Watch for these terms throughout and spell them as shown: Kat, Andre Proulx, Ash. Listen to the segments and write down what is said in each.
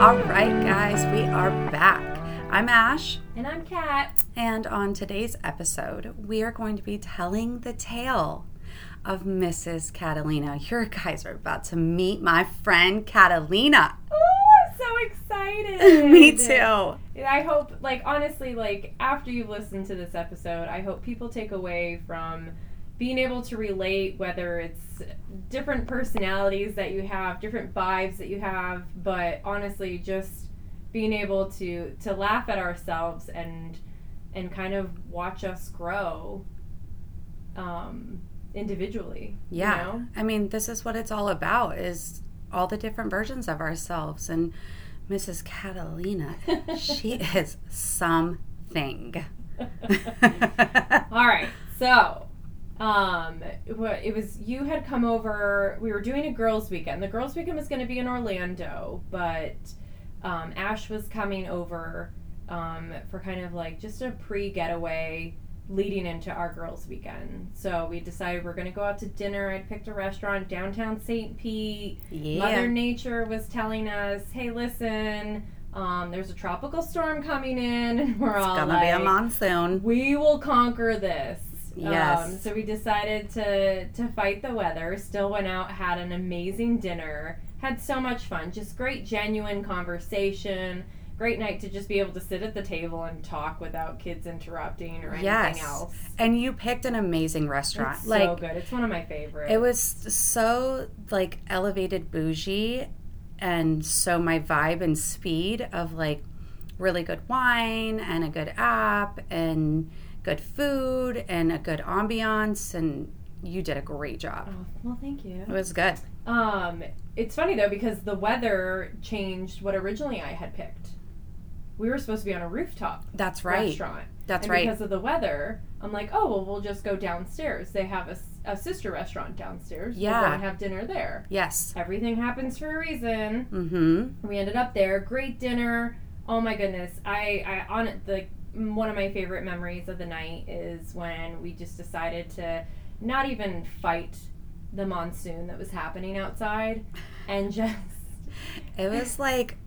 Alright guys, we are back. I'm Ash. And I'm Kat. And on today's episode, we are going to be telling the tale of Mrs. Catalina. You guys are about to meet my friend Catalina. Oh, I'm so excited. Me too. And I hope, honestly, after you listen to this episode, I hope people take away from being able to relate, whether it's different personalities that you have, different vibes that you have, but honestly, just being able to laugh at ourselves and kind of watch us grow individually. Yeah. You know? I mean, this is what it's all about, is all the different versions of ourselves. And Mrs. Catalina, she is something. All right. So... it was, you had come over, we were doing a girls' weekend. The girls' weekend was going to be in Orlando, but, Ash was coming over, for kind of just a pre-getaway leading into our girls' weekend. So we decided we're going to go out to dinner. I picked a restaurant downtown St. Pete. Yeah. Mother Nature was telling us, hey, listen, there's a tropical storm coming in and we're all going to be a monsoon. We will conquer this. Yes. So we decided to fight the weather, still went out, had an amazing dinner, had so much fun, just great genuine conversation, great night to just be able to sit at the table and talk without kids interrupting or anything else. And you picked an amazing restaurant. It's so good. It's one of my favorites. It was so elevated bougie and so my vibe and speed of really good wine and a good app and... good food and a good ambiance, and you did a great job. Oh, well, thank you. It was good. It's funny, though, because the weather changed what originally I had picked. We were supposed to be on a rooftop restaurant. That's right. And because of the weather, I'm like, oh, well, we'll just go downstairs. They have a sister restaurant downstairs. Yeah. We're going to have dinner there. Yes. Everything happens for a reason. Mm-hmm. We ended up there. Great dinner. Oh, my goodness. One of my favorite memories of the night is when we just decided to not even fight the monsoon that was happening outside and just... It was like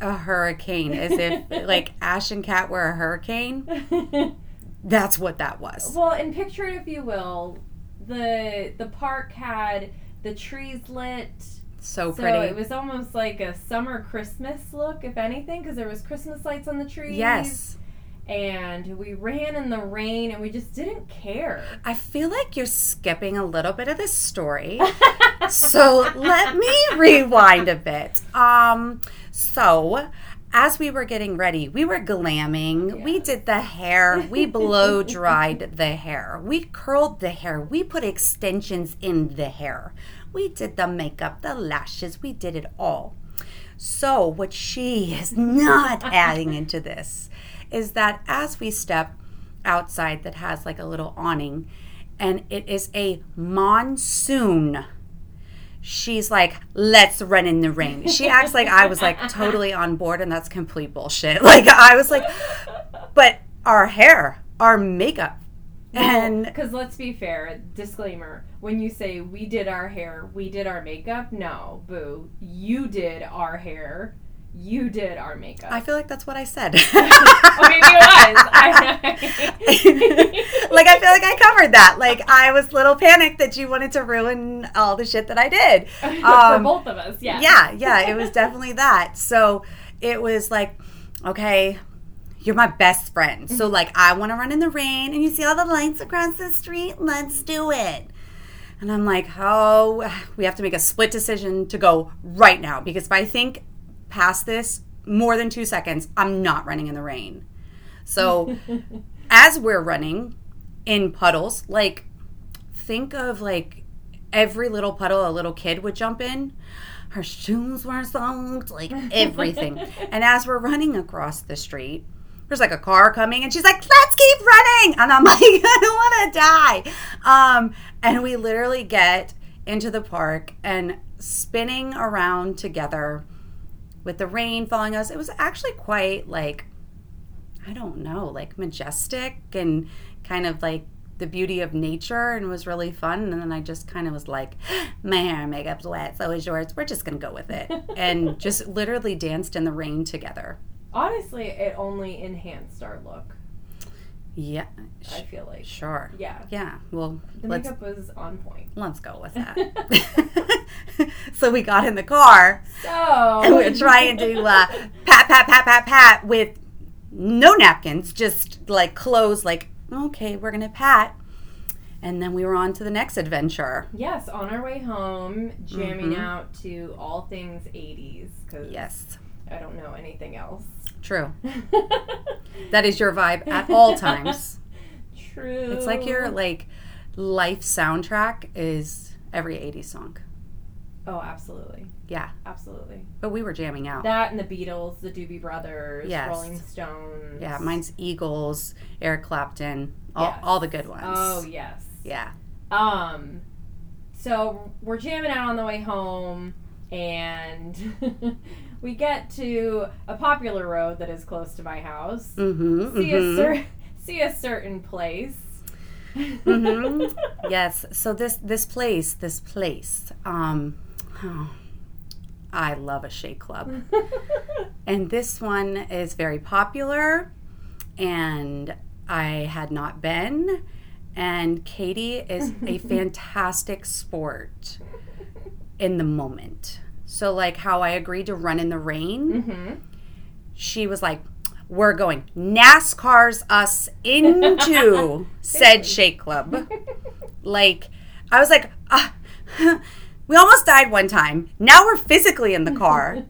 a hurricane, as if Ash and Kat were a hurricane. That's what that was. Well, and picture it, if you will, the park had the trees lit... So pretty. So it was almost like a summer Christmas look, if anything, because there was Christmas lights on the trees. Yes. And we ran in the rain, and we just didn't care. I feel like you're skipping a little bit of this story, so let me rewind a bit. So, as we were getting ready, we were glamming. Yes. We did the hair. We blow-dried the hair. We curled the hair. We put extensions in the hair. We did the makeup, the lashes. We did it all. So, what she is not adding into this is that as we step outside, that has a little awning, and it is a monsoon, she's like, let's run in the rain. She acts like I was totally on board, and that's complete bullshit. I was but our hair, our makeup. And because let's be fair, disclaimer, when you say we did our hair, we did our makeup, no, boo, you did our hair. You did our makeup. I feel like that's what I said. Okay, maybe it was. I feel like I covered that. I was a little panicked that you wanted to ruin all the shit that I did. For both of us, yeah. Yeah, it was definitely that. So it was okay, you're my best friend. So, I want to run in the rain, and you see all the lights across the street? Let's do it. And I'm we have to make a split decision to go right now, because if I think... past this more than 2 seconds, I'm not running in the rain. So as we're running in puddles, think of every little puddle a little kid would jump in. Her shoes were soaked, everything. And as we're running across the street, there's a car coming, and she's let's keep running. And I'm I don't want to die. And we literally get into the park and spinning around together with the rain following us. It was actually quite majestic and kind of the beauty of nature and was really fun. And then I just kind of was like, my hair and makeup's wet, so is yours. We're just going to go with it. And just literally danced in the rain together. Honestly, it only enhanced our look. Yeah. I feel like. Sure. Yeah. Yeah. Well, the makeup was on point. Let's go with that. So we got in the car. And we were trying to pat with no napkins, just like clothes, like, okay, we're going to pat. And then we were on to the next adventure. Yes. On our way home, jamming out to all things 80s. 'Cause yes. I don't know anything else. True. That is your vibe at all times. True. It's like your like life soundtrack is every 80s song. Oh, absolutely. Yeah. Absolutely. But we were jamming out. That and the Beatles, the Doobie Brothers, yes. Rolling Stones. Yeah, mine's Eagles, Eric Clapton, all the good ones. Oh, yes. Yeah. So we're jamming out on the way home and we get to a popular road that is close to my house. See a certain place. Yes. So this place. I love a shake club, and this one is very popular. And I had not been. And Katie is a fantastic sport in the moment. So, like, how I agreed to run in the rain, she was like, we're going NASCARs us into said shake club. Like, I was like, we almost died one time. Now we're physically in the car,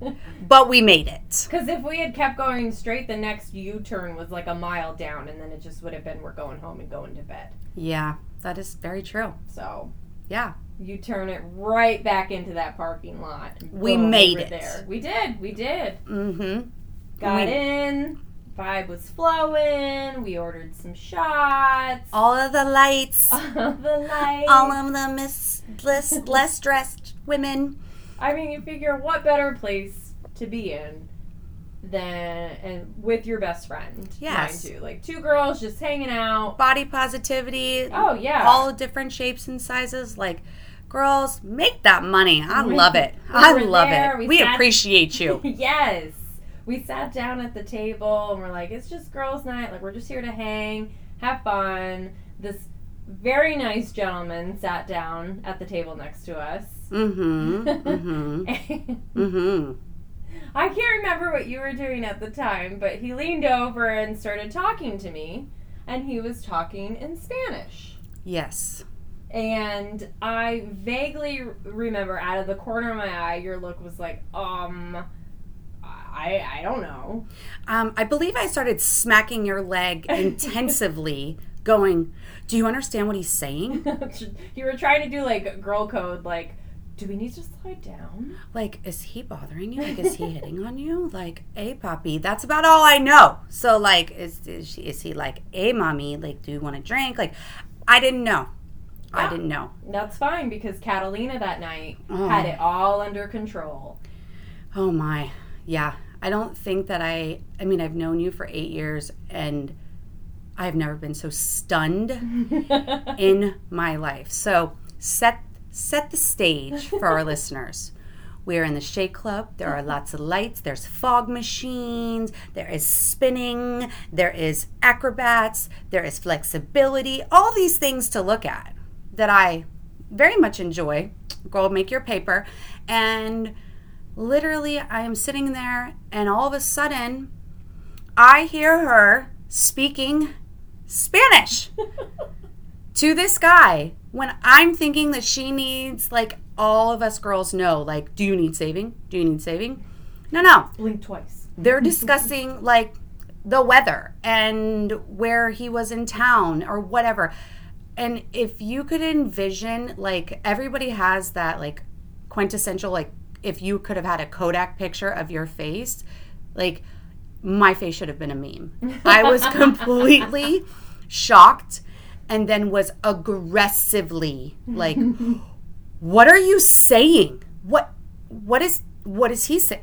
but we made it. Because if we had kept going straight, the next U-turn was like a mile down, and then it just would have been we're going home and going to bed. Yeah, that is very true. So, yeah. You turn it right back into that parking lot. We made it. There. We did. Got in. Vibe was flowing. We ordered some shots. All of the lights. All of the less dressed women. I mean, you figure what better place to be in than and with your best friend. Yes. Mind you. Like two girls just hanging out. Body positivity. Oh, yeah. All different shapes and sizes. Like, girls, make that money. I love it. We appreciate you. Yes. We sat down at the table and we're like, it's just girls' night. Like, we're just here to hang, have fun. This very nice gentleman sat down at the table next to us. I can't remember what you were doing at the time, but he leaned over and started talking to me, and he was talking in Spanish. Yes. And I vaguely remember out of the corner of my eye, your look was like, I don't know. I believe I started smacking your leg intensively going, do you understand what he's saying? You were trying to do like girl code, like, do we need to slide down? Like, is he bothering you? Like, is he hitting on you? Like, hey, papi, that's about all I know. So, like, is he like, hey, mommy, like, do you want a drink? Like, I didn't know. Yeah. I didn't know. That's fine because Catalina that night had it all under control. Oh, my. Yeah. I don't think that I mean, I've known you for 8 years and I've never been so stunned in my life. So set the stage for our listeners. We're in the shake club. There are lots of lights. There's fog machines. There is spinning. There is acrobats. There is flexibility. All these things to look at that I very much enjoy. Girl, make your paper. And literally, I am sitting there, and all of a sudden, I hear her speaking Spanish to this guy when I'm thinking that she needs, like, all of us girls know, like, do you need saving? Do you need saving? No. Blink twice. They're discussing, like, the weather and where he was in town or whatever. And if you could envision, like, everybody has that, like, quintessential, like, if you could have had a Kodak picture of your face, like, my face should have been a meme. I was completely shocked and then was aggressively like, what are you saying? What is he saying?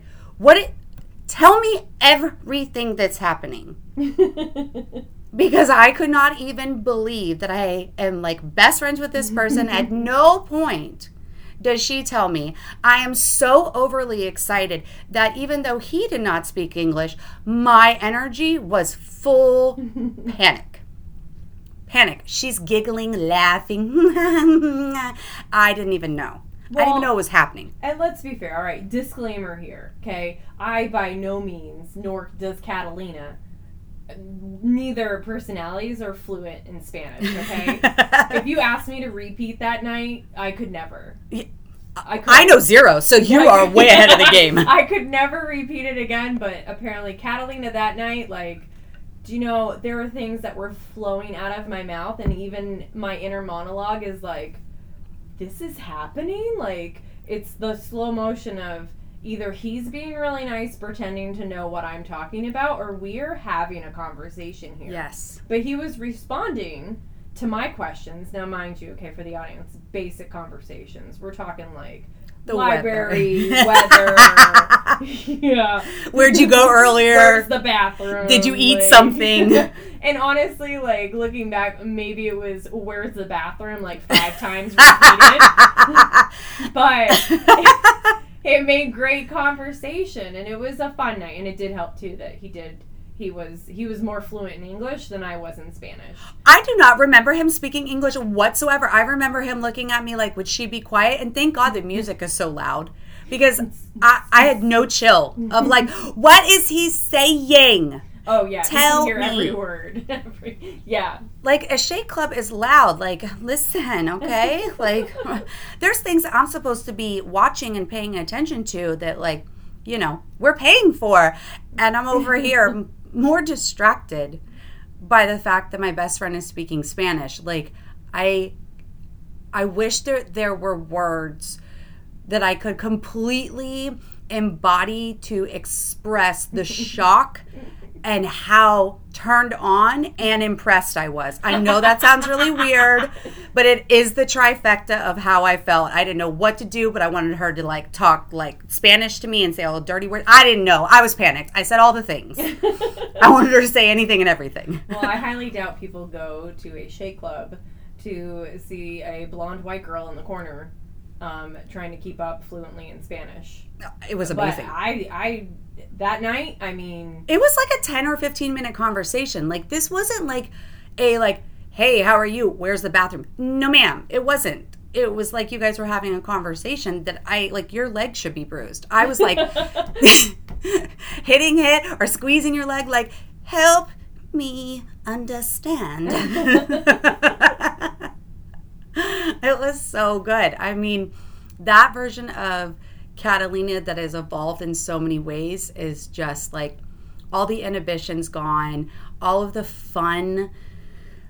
Tell me everything that's happening. because I could not even believe that I am like best friends with this person. At no point does she tell me, I am so overly excited that even though he did not speak English, my energy was full panic. Panic. She's giggling, laughing. I didn't even know. Well, I didn't know it was happening. And let's be fair. All right, disclaimer here, okay? I by no means, nor does Catalina, neither personalities are fluent in Spanish, okay? If you asked me to repeat that night, I could never. I know zero, so you are way ahead of the game. I could never repeat it again, but apparently Catalina that night, like, do you know, there were things that were flowing out of my mouth, and even my inner monologue is like, this is happening? Like, it's the slow motion of either he's being really nice, pretending to know what I'm talking about, or we're having a conversation here. Yes. But he was responding to my questions. Now, mind you, okay, for the audience, basic conversations. We're talking, like, the library, weather. Yeah. Where'd you go earlier? Where's the bathroom? Did you eat something? And honestly, like, looking back, maybe it was where's the bathroom, like, 5 times repeated. But it made great conversation, and it was a fun night. And it did help, too, that he was more fluent in English than I was in Spanish. I do not remember him speaking English whatsoever. I remember him looking at me like, would she be quiet? And thank God the music is so loud, because I had no chill of like, what is he saying? Oh, yeah. Tell me. You can hear every word. Yeah. Like, a shake club is loud. Like, listen, okay? Like, there's things I'm supposed to be watching and paying attention to that, like, you know, we're paying for. And I'm over here more distracted by the fact that my best friend is speaking Spanish. Like, I wish there were words that I could completely embody to express the shock and how turned on and impressed I was. I know that sounds really weird, but it is the trifecta of how I felt. I didn't know what to do, but I wanted her to, like, talk, like, Spanish to me and say all the dirty words. I didn't know. I was panicked. I said all the things. I wanted her to say anything and everything. Well, I highly doubt people go to a shake club to see a blonde white girl in the corner trying to keep up fluently in Spanish. It was amazing. But I that night, I mean, it was like a 10 or 15 minute conversation. Like, this wasn't like a, like, hey, how are you? Where's the bathroom? No, ma'am. It wasn't. It was like you guys were having a conversation that I, like, your leg should be bruised. I was like hitting it or squeezing your leg, like, help me understand. It was so good. I mean, that version of Catalina that has evolved in so many ways is just like all the inhibitions gone, all of the fun,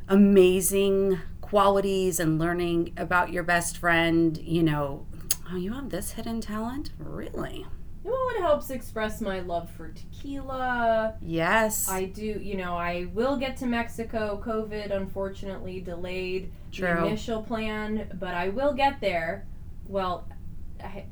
amazing qualities and learning about your best friend. You know, oh, you have this hidden talent? Really? You know what helps express my love for tequila? Yes. I do. You know, I will get to Mexico. COVID, unfortunately, delayed the initial plan, but I will get there. Well, I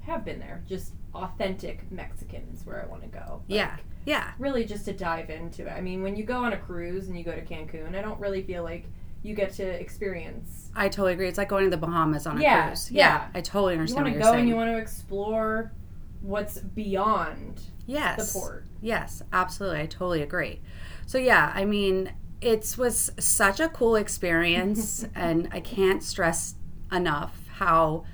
have been there. Just authentic Mexican is where I want to go. Like, yeah. Yeah. Really just to dive into it. I mean, when you go on a cruise and you go to Cancun, I don't really feel like you get to experience. I totally agree. It's like going to the Bahamas on a cruise. Yeah. I totally understand what you're saying. You want to go and you want to explore what's beyond the port. Yes. Absolutely. I totally agree. So, yeah, I mean, it was such a cool experience, and I can't stress enough how,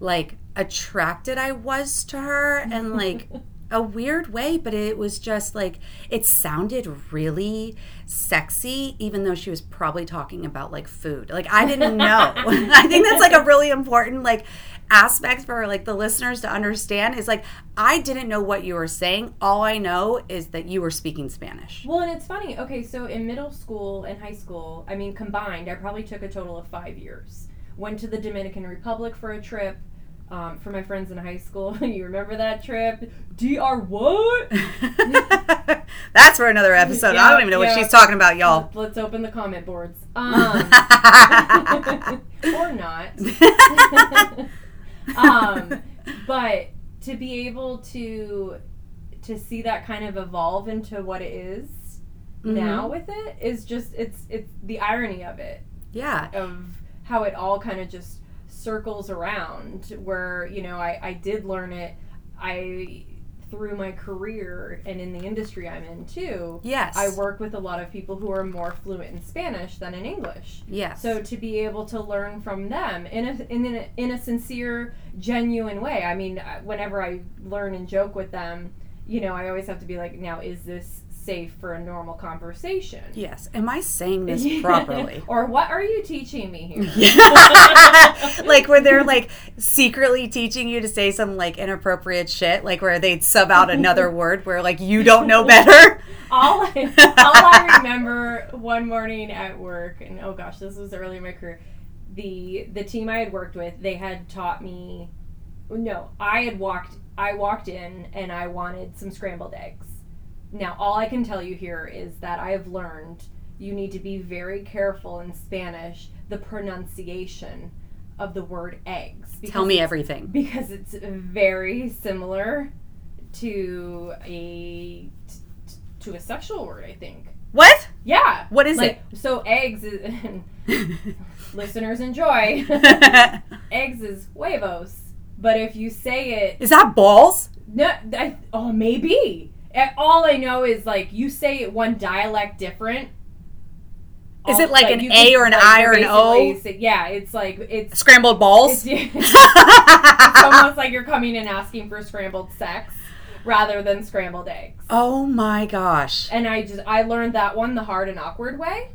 like, attracted I was to her, and like a weird way, but it was just like, it sounded really sexy, even though she was probably talking about, like, food. Like, I didn't know. I think that's like a really important, like, aspect for, like, the listeners to understand is, like, I didn't know what you were saying. All I know is that you were speaking Spanish. Well, and it's funny. Okay, so in middle school and high school, I mean, combined, I probably took a total of 5 years. Went to the Dominican Republic for a trip. For my friends in high school, you remember that trip? DR what? That's for another episode. Yeah, I don't even know what she's talking about, y'all. Let's open the comment boards. Or not. But to be able to see that kind of evolve into what it is now with it is just, it's the irony of it. Yeah. Of how it all kind of just circles around where, you know, I did learn it. Through my career and in the industry I'm in too, yes, I work with a lot of people who are more fluent in Spanish than in English. Yes. So to be able to learn from them in a sincere, genuine way. I mean, whenever I learn and joke with them, you know, I always have to be like, now is this safe for a normal conversation? Yes. Am I saying this properly? Or what are you teaching me here? Like where they're like secretly teaching you to say some like inappropriate shit, like where they'd sub out another word where like you don't know better. All I remember one morning at work, and oh gosh, this was early in my career, the team I had worked with, they had taught me, no, I walked in and I wanted some scrambled eggs. Now, all I can tell you here is that I have learned you need to be very careful in Spanish, the pronunciation of the word eggs. Tell me everything. Because it's very similar to a sexual word, I think. What? Yeah. What is it? So eggs is... listeners enjoy. Eggs is huevos. But if you say it... Is that balls? No. Maybe. All I know is, like, you say it one dialect different. Is it like an A or an I or an O? Yeah, it's like... it's scrambled balls? It's almost like you're coming and asking for scrambled sex rather than scrambled eggs. Oh, my gosh. And I learned that one the hard and awkward way.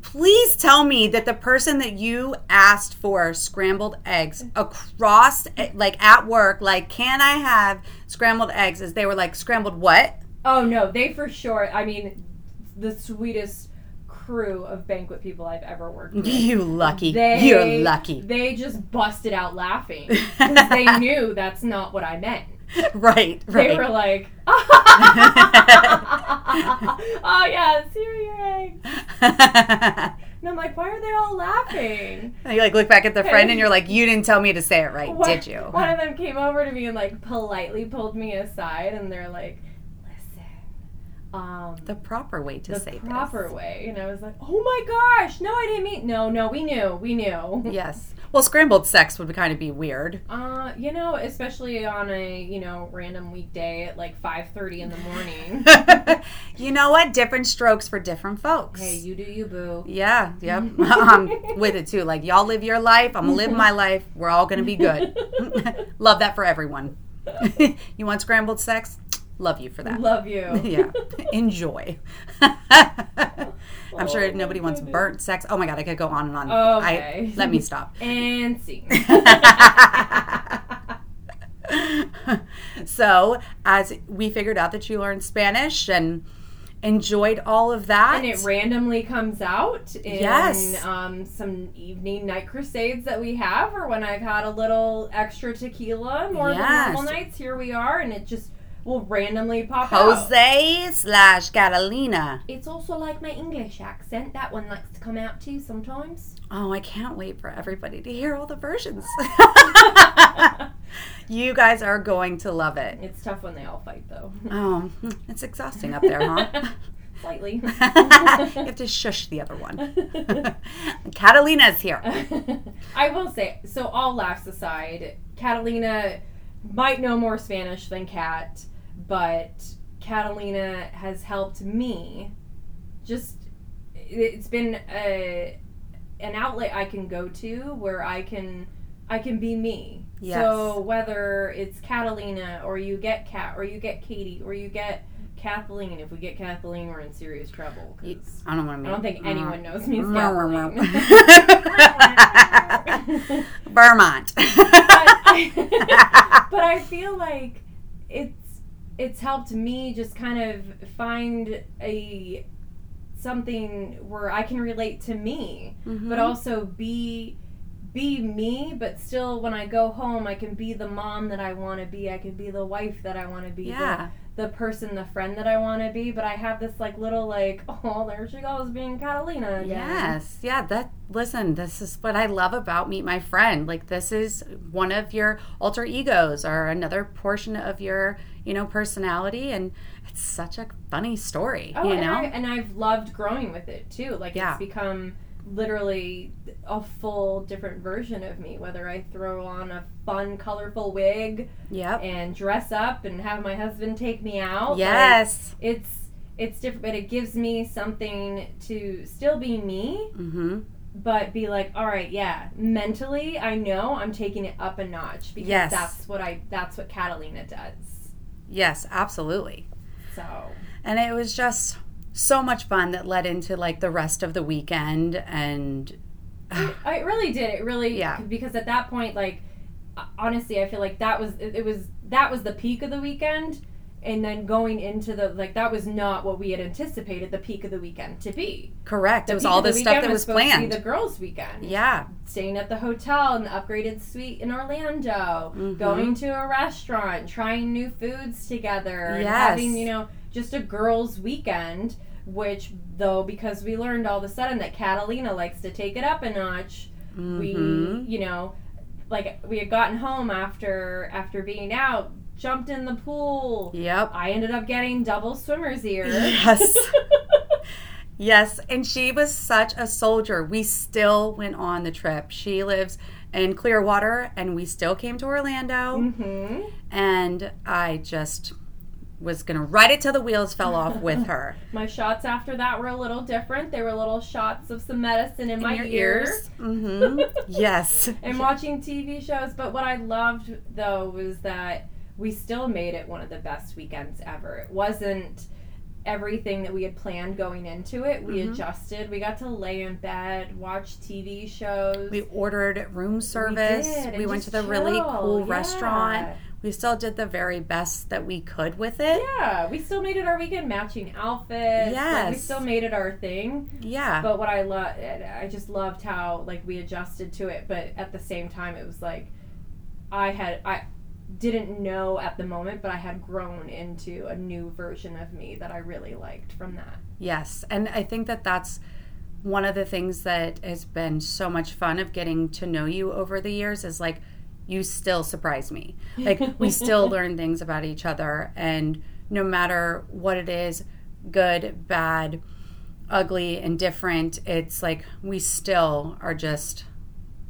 Please tell me that the person that you asked for scrambled eggs across, like at work, like, can I have scrambled eggs? As they were like, scrambled what? Oh, no, they for sure. I mean, the sweetest crew of banquet people I've ever worked with. You're lucky. They just busted out laughing because they knew that's not what I meant. Right. They were like, oh, yes, here are your eggs. And I'm like, why are they all laughing? And you, like, look back at the friend and you're like, you didn't tell me to say it right, did you? One of them came over to me and, like, politely pulled me aside and they're like, listen. The proper way to say this. The proper way. And I was like, oh, my gosh. No, I didn't mean. No, we knew. Yes. Well, scrambled sex would kind of be weird. You know, especially on a, you know, random weekday at like 5:30 in the morning. You know what? Different strokes for different folks. Hey, you do you, boo. Yeah, yep. I'm with it too. Like, y'all live your life. I'm going to live my life. We're all going to be good. Love that for everyone. You want scrambled sex? Love you for that. Love you. Yeah. Enjoy. I'm sure nobody wants burnt sex. Oh, my God. I could go on and on. Okay. Let me stop. And see. So, as we figured out that you learned Spanish and enjoyed all of that. And it randomly comes out in some evening night crusades that we have, or when I've had a little extra tequila more than normal nights. Here we are. And it just... will randomly pop out. Jose / Catalina. It's also like my English accent. That one likes to come out too sometimes. Oh, I can't wait for everybody to hear all the versions. You guys are going to love it. It's tough when they all fight, though. Oh, it's exhausting up there, huh? Slightly. You have to shush the other one. Catalina's here. I will say, so all laughs aside, Catalina might know more Spanish than Kat, but Catalina has helped me. Just, it's been an outlet I can go to where I can be me. Yes. So whether it's Catalina or you get Kat or you get Katie or you get Kathleen. If we get Kathleen, we're in serious trouble. I don't think anyone knows me as Kathleen. Vermont. But I feel like it's helped me just kind of find something where I can relate to me, but also be be me, but still when I go home, I can be the mom that I want to be. I can be the wife that I want to be. Yeah. The person, the friend that I want to be. But I have this like little like, oh, there she goes being Catalina again. Yes. Yeah. That, listen, this is what I love about Meet My Friend. Like, this is one of your alter egos or another portion of your, you know, personality. And it's such a funny story, oh, you know? And I've loved growing with it too. Like, yeah. It's become literally a full different version of me, whether I throw on a fun, colorful wig, yep, and dress up and have my husband take me out. Yes. Like, it's different, but it gives me something to still be me, mm-hmm, but be like, all right, yeah, mentally I know I'm taking it up a notch because yes, that's what Catalina does. Yes, absolutely. So. And it was just so much fun that led into like the rest of the weekend, and it really did. It really, yeah. Because at that point, like, honestly, I feel like that was the peak of the weekend, and then going into the like that was not what we had anticipated the peak of the weekend to be. Correct. It was all this stuff that was planned. To be the girls' weekend. Yeah. Staying at the hotel in the upgraded suite in Orlando, mm-hmm, going to a restaurant, trying new foods together, yes, and having, you know, just a girls' weekend. Which, though, because we learned all of a sudden that Catalina likes to take it up a notch, mm-hmm, we had gotten home after being out, jumped in the pool. Yep. I ended up getting double swimmer's ears. Yes. Yes, and she was such a soldier. We still went on the trip. She lives in Clearwater, and we still came to Orlando, mm-hmm, and I just was going to ride it till the wheels fell off with her. My shots after that were a little different. They were little shots of some medicine in my ears. Mm-hmm. Yes. And watching TV shows. But what I loved, though, was that we still made it one of the best weekends ever. It wasn't everything that we had planned going into it. We mm-hmm adjusted. We got to lay in bed, watch TV shows. We ordered room service. We went to the chill, really cool, yeah, restaurant. We still did the very best that we could with it. Yeah, we still made it our weekend, matching outfits. Yes. Like, we still made it our thing. Yeah. But what I just loved how, like, we adjusted to it. But at the same time, it was like, I didn't know at the moment, but I had grown into a new version of me that I really liked from that. Yes, and I think that that's one of the things that has been so much fun of getting to know you over the years is, like, you still surprise me. Like, we still learn things about each other, and no matter what it is, good, bad, ugly, indifferent, it's like we still are just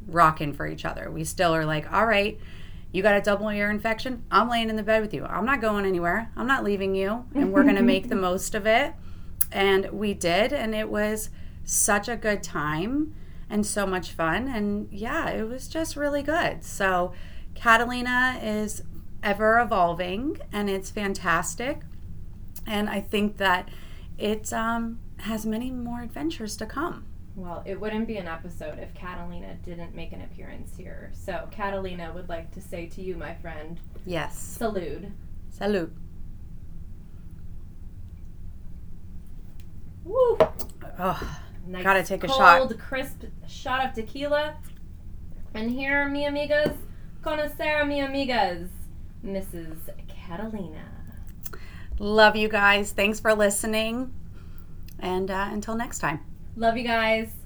rocking for each other. We still are like, all right, you got a double ear infection? I'm laying in the bed with you. I'm not going anywhere. I'm not leaving you, and we're going to make the most of it. And we did, and it was such a good time. And so much fun. And yeah, it was just really good. So Catalina is ever evolving, and it's fantastic. And I think that it has many more adventures to come. Well, it wouldn't be an episode if Catalina didn't make an appearance here. So Catalina would like to say to you, my friend. Yes. Salud. Salud. Woo. Oh. Nice, gotta take a shot. Cold, crisp shot of tequila. And here, mi amigas, conocer mi amigas, Mrs. Catalina. Love you guys. Thanks for listening. And until next time. Love you guys.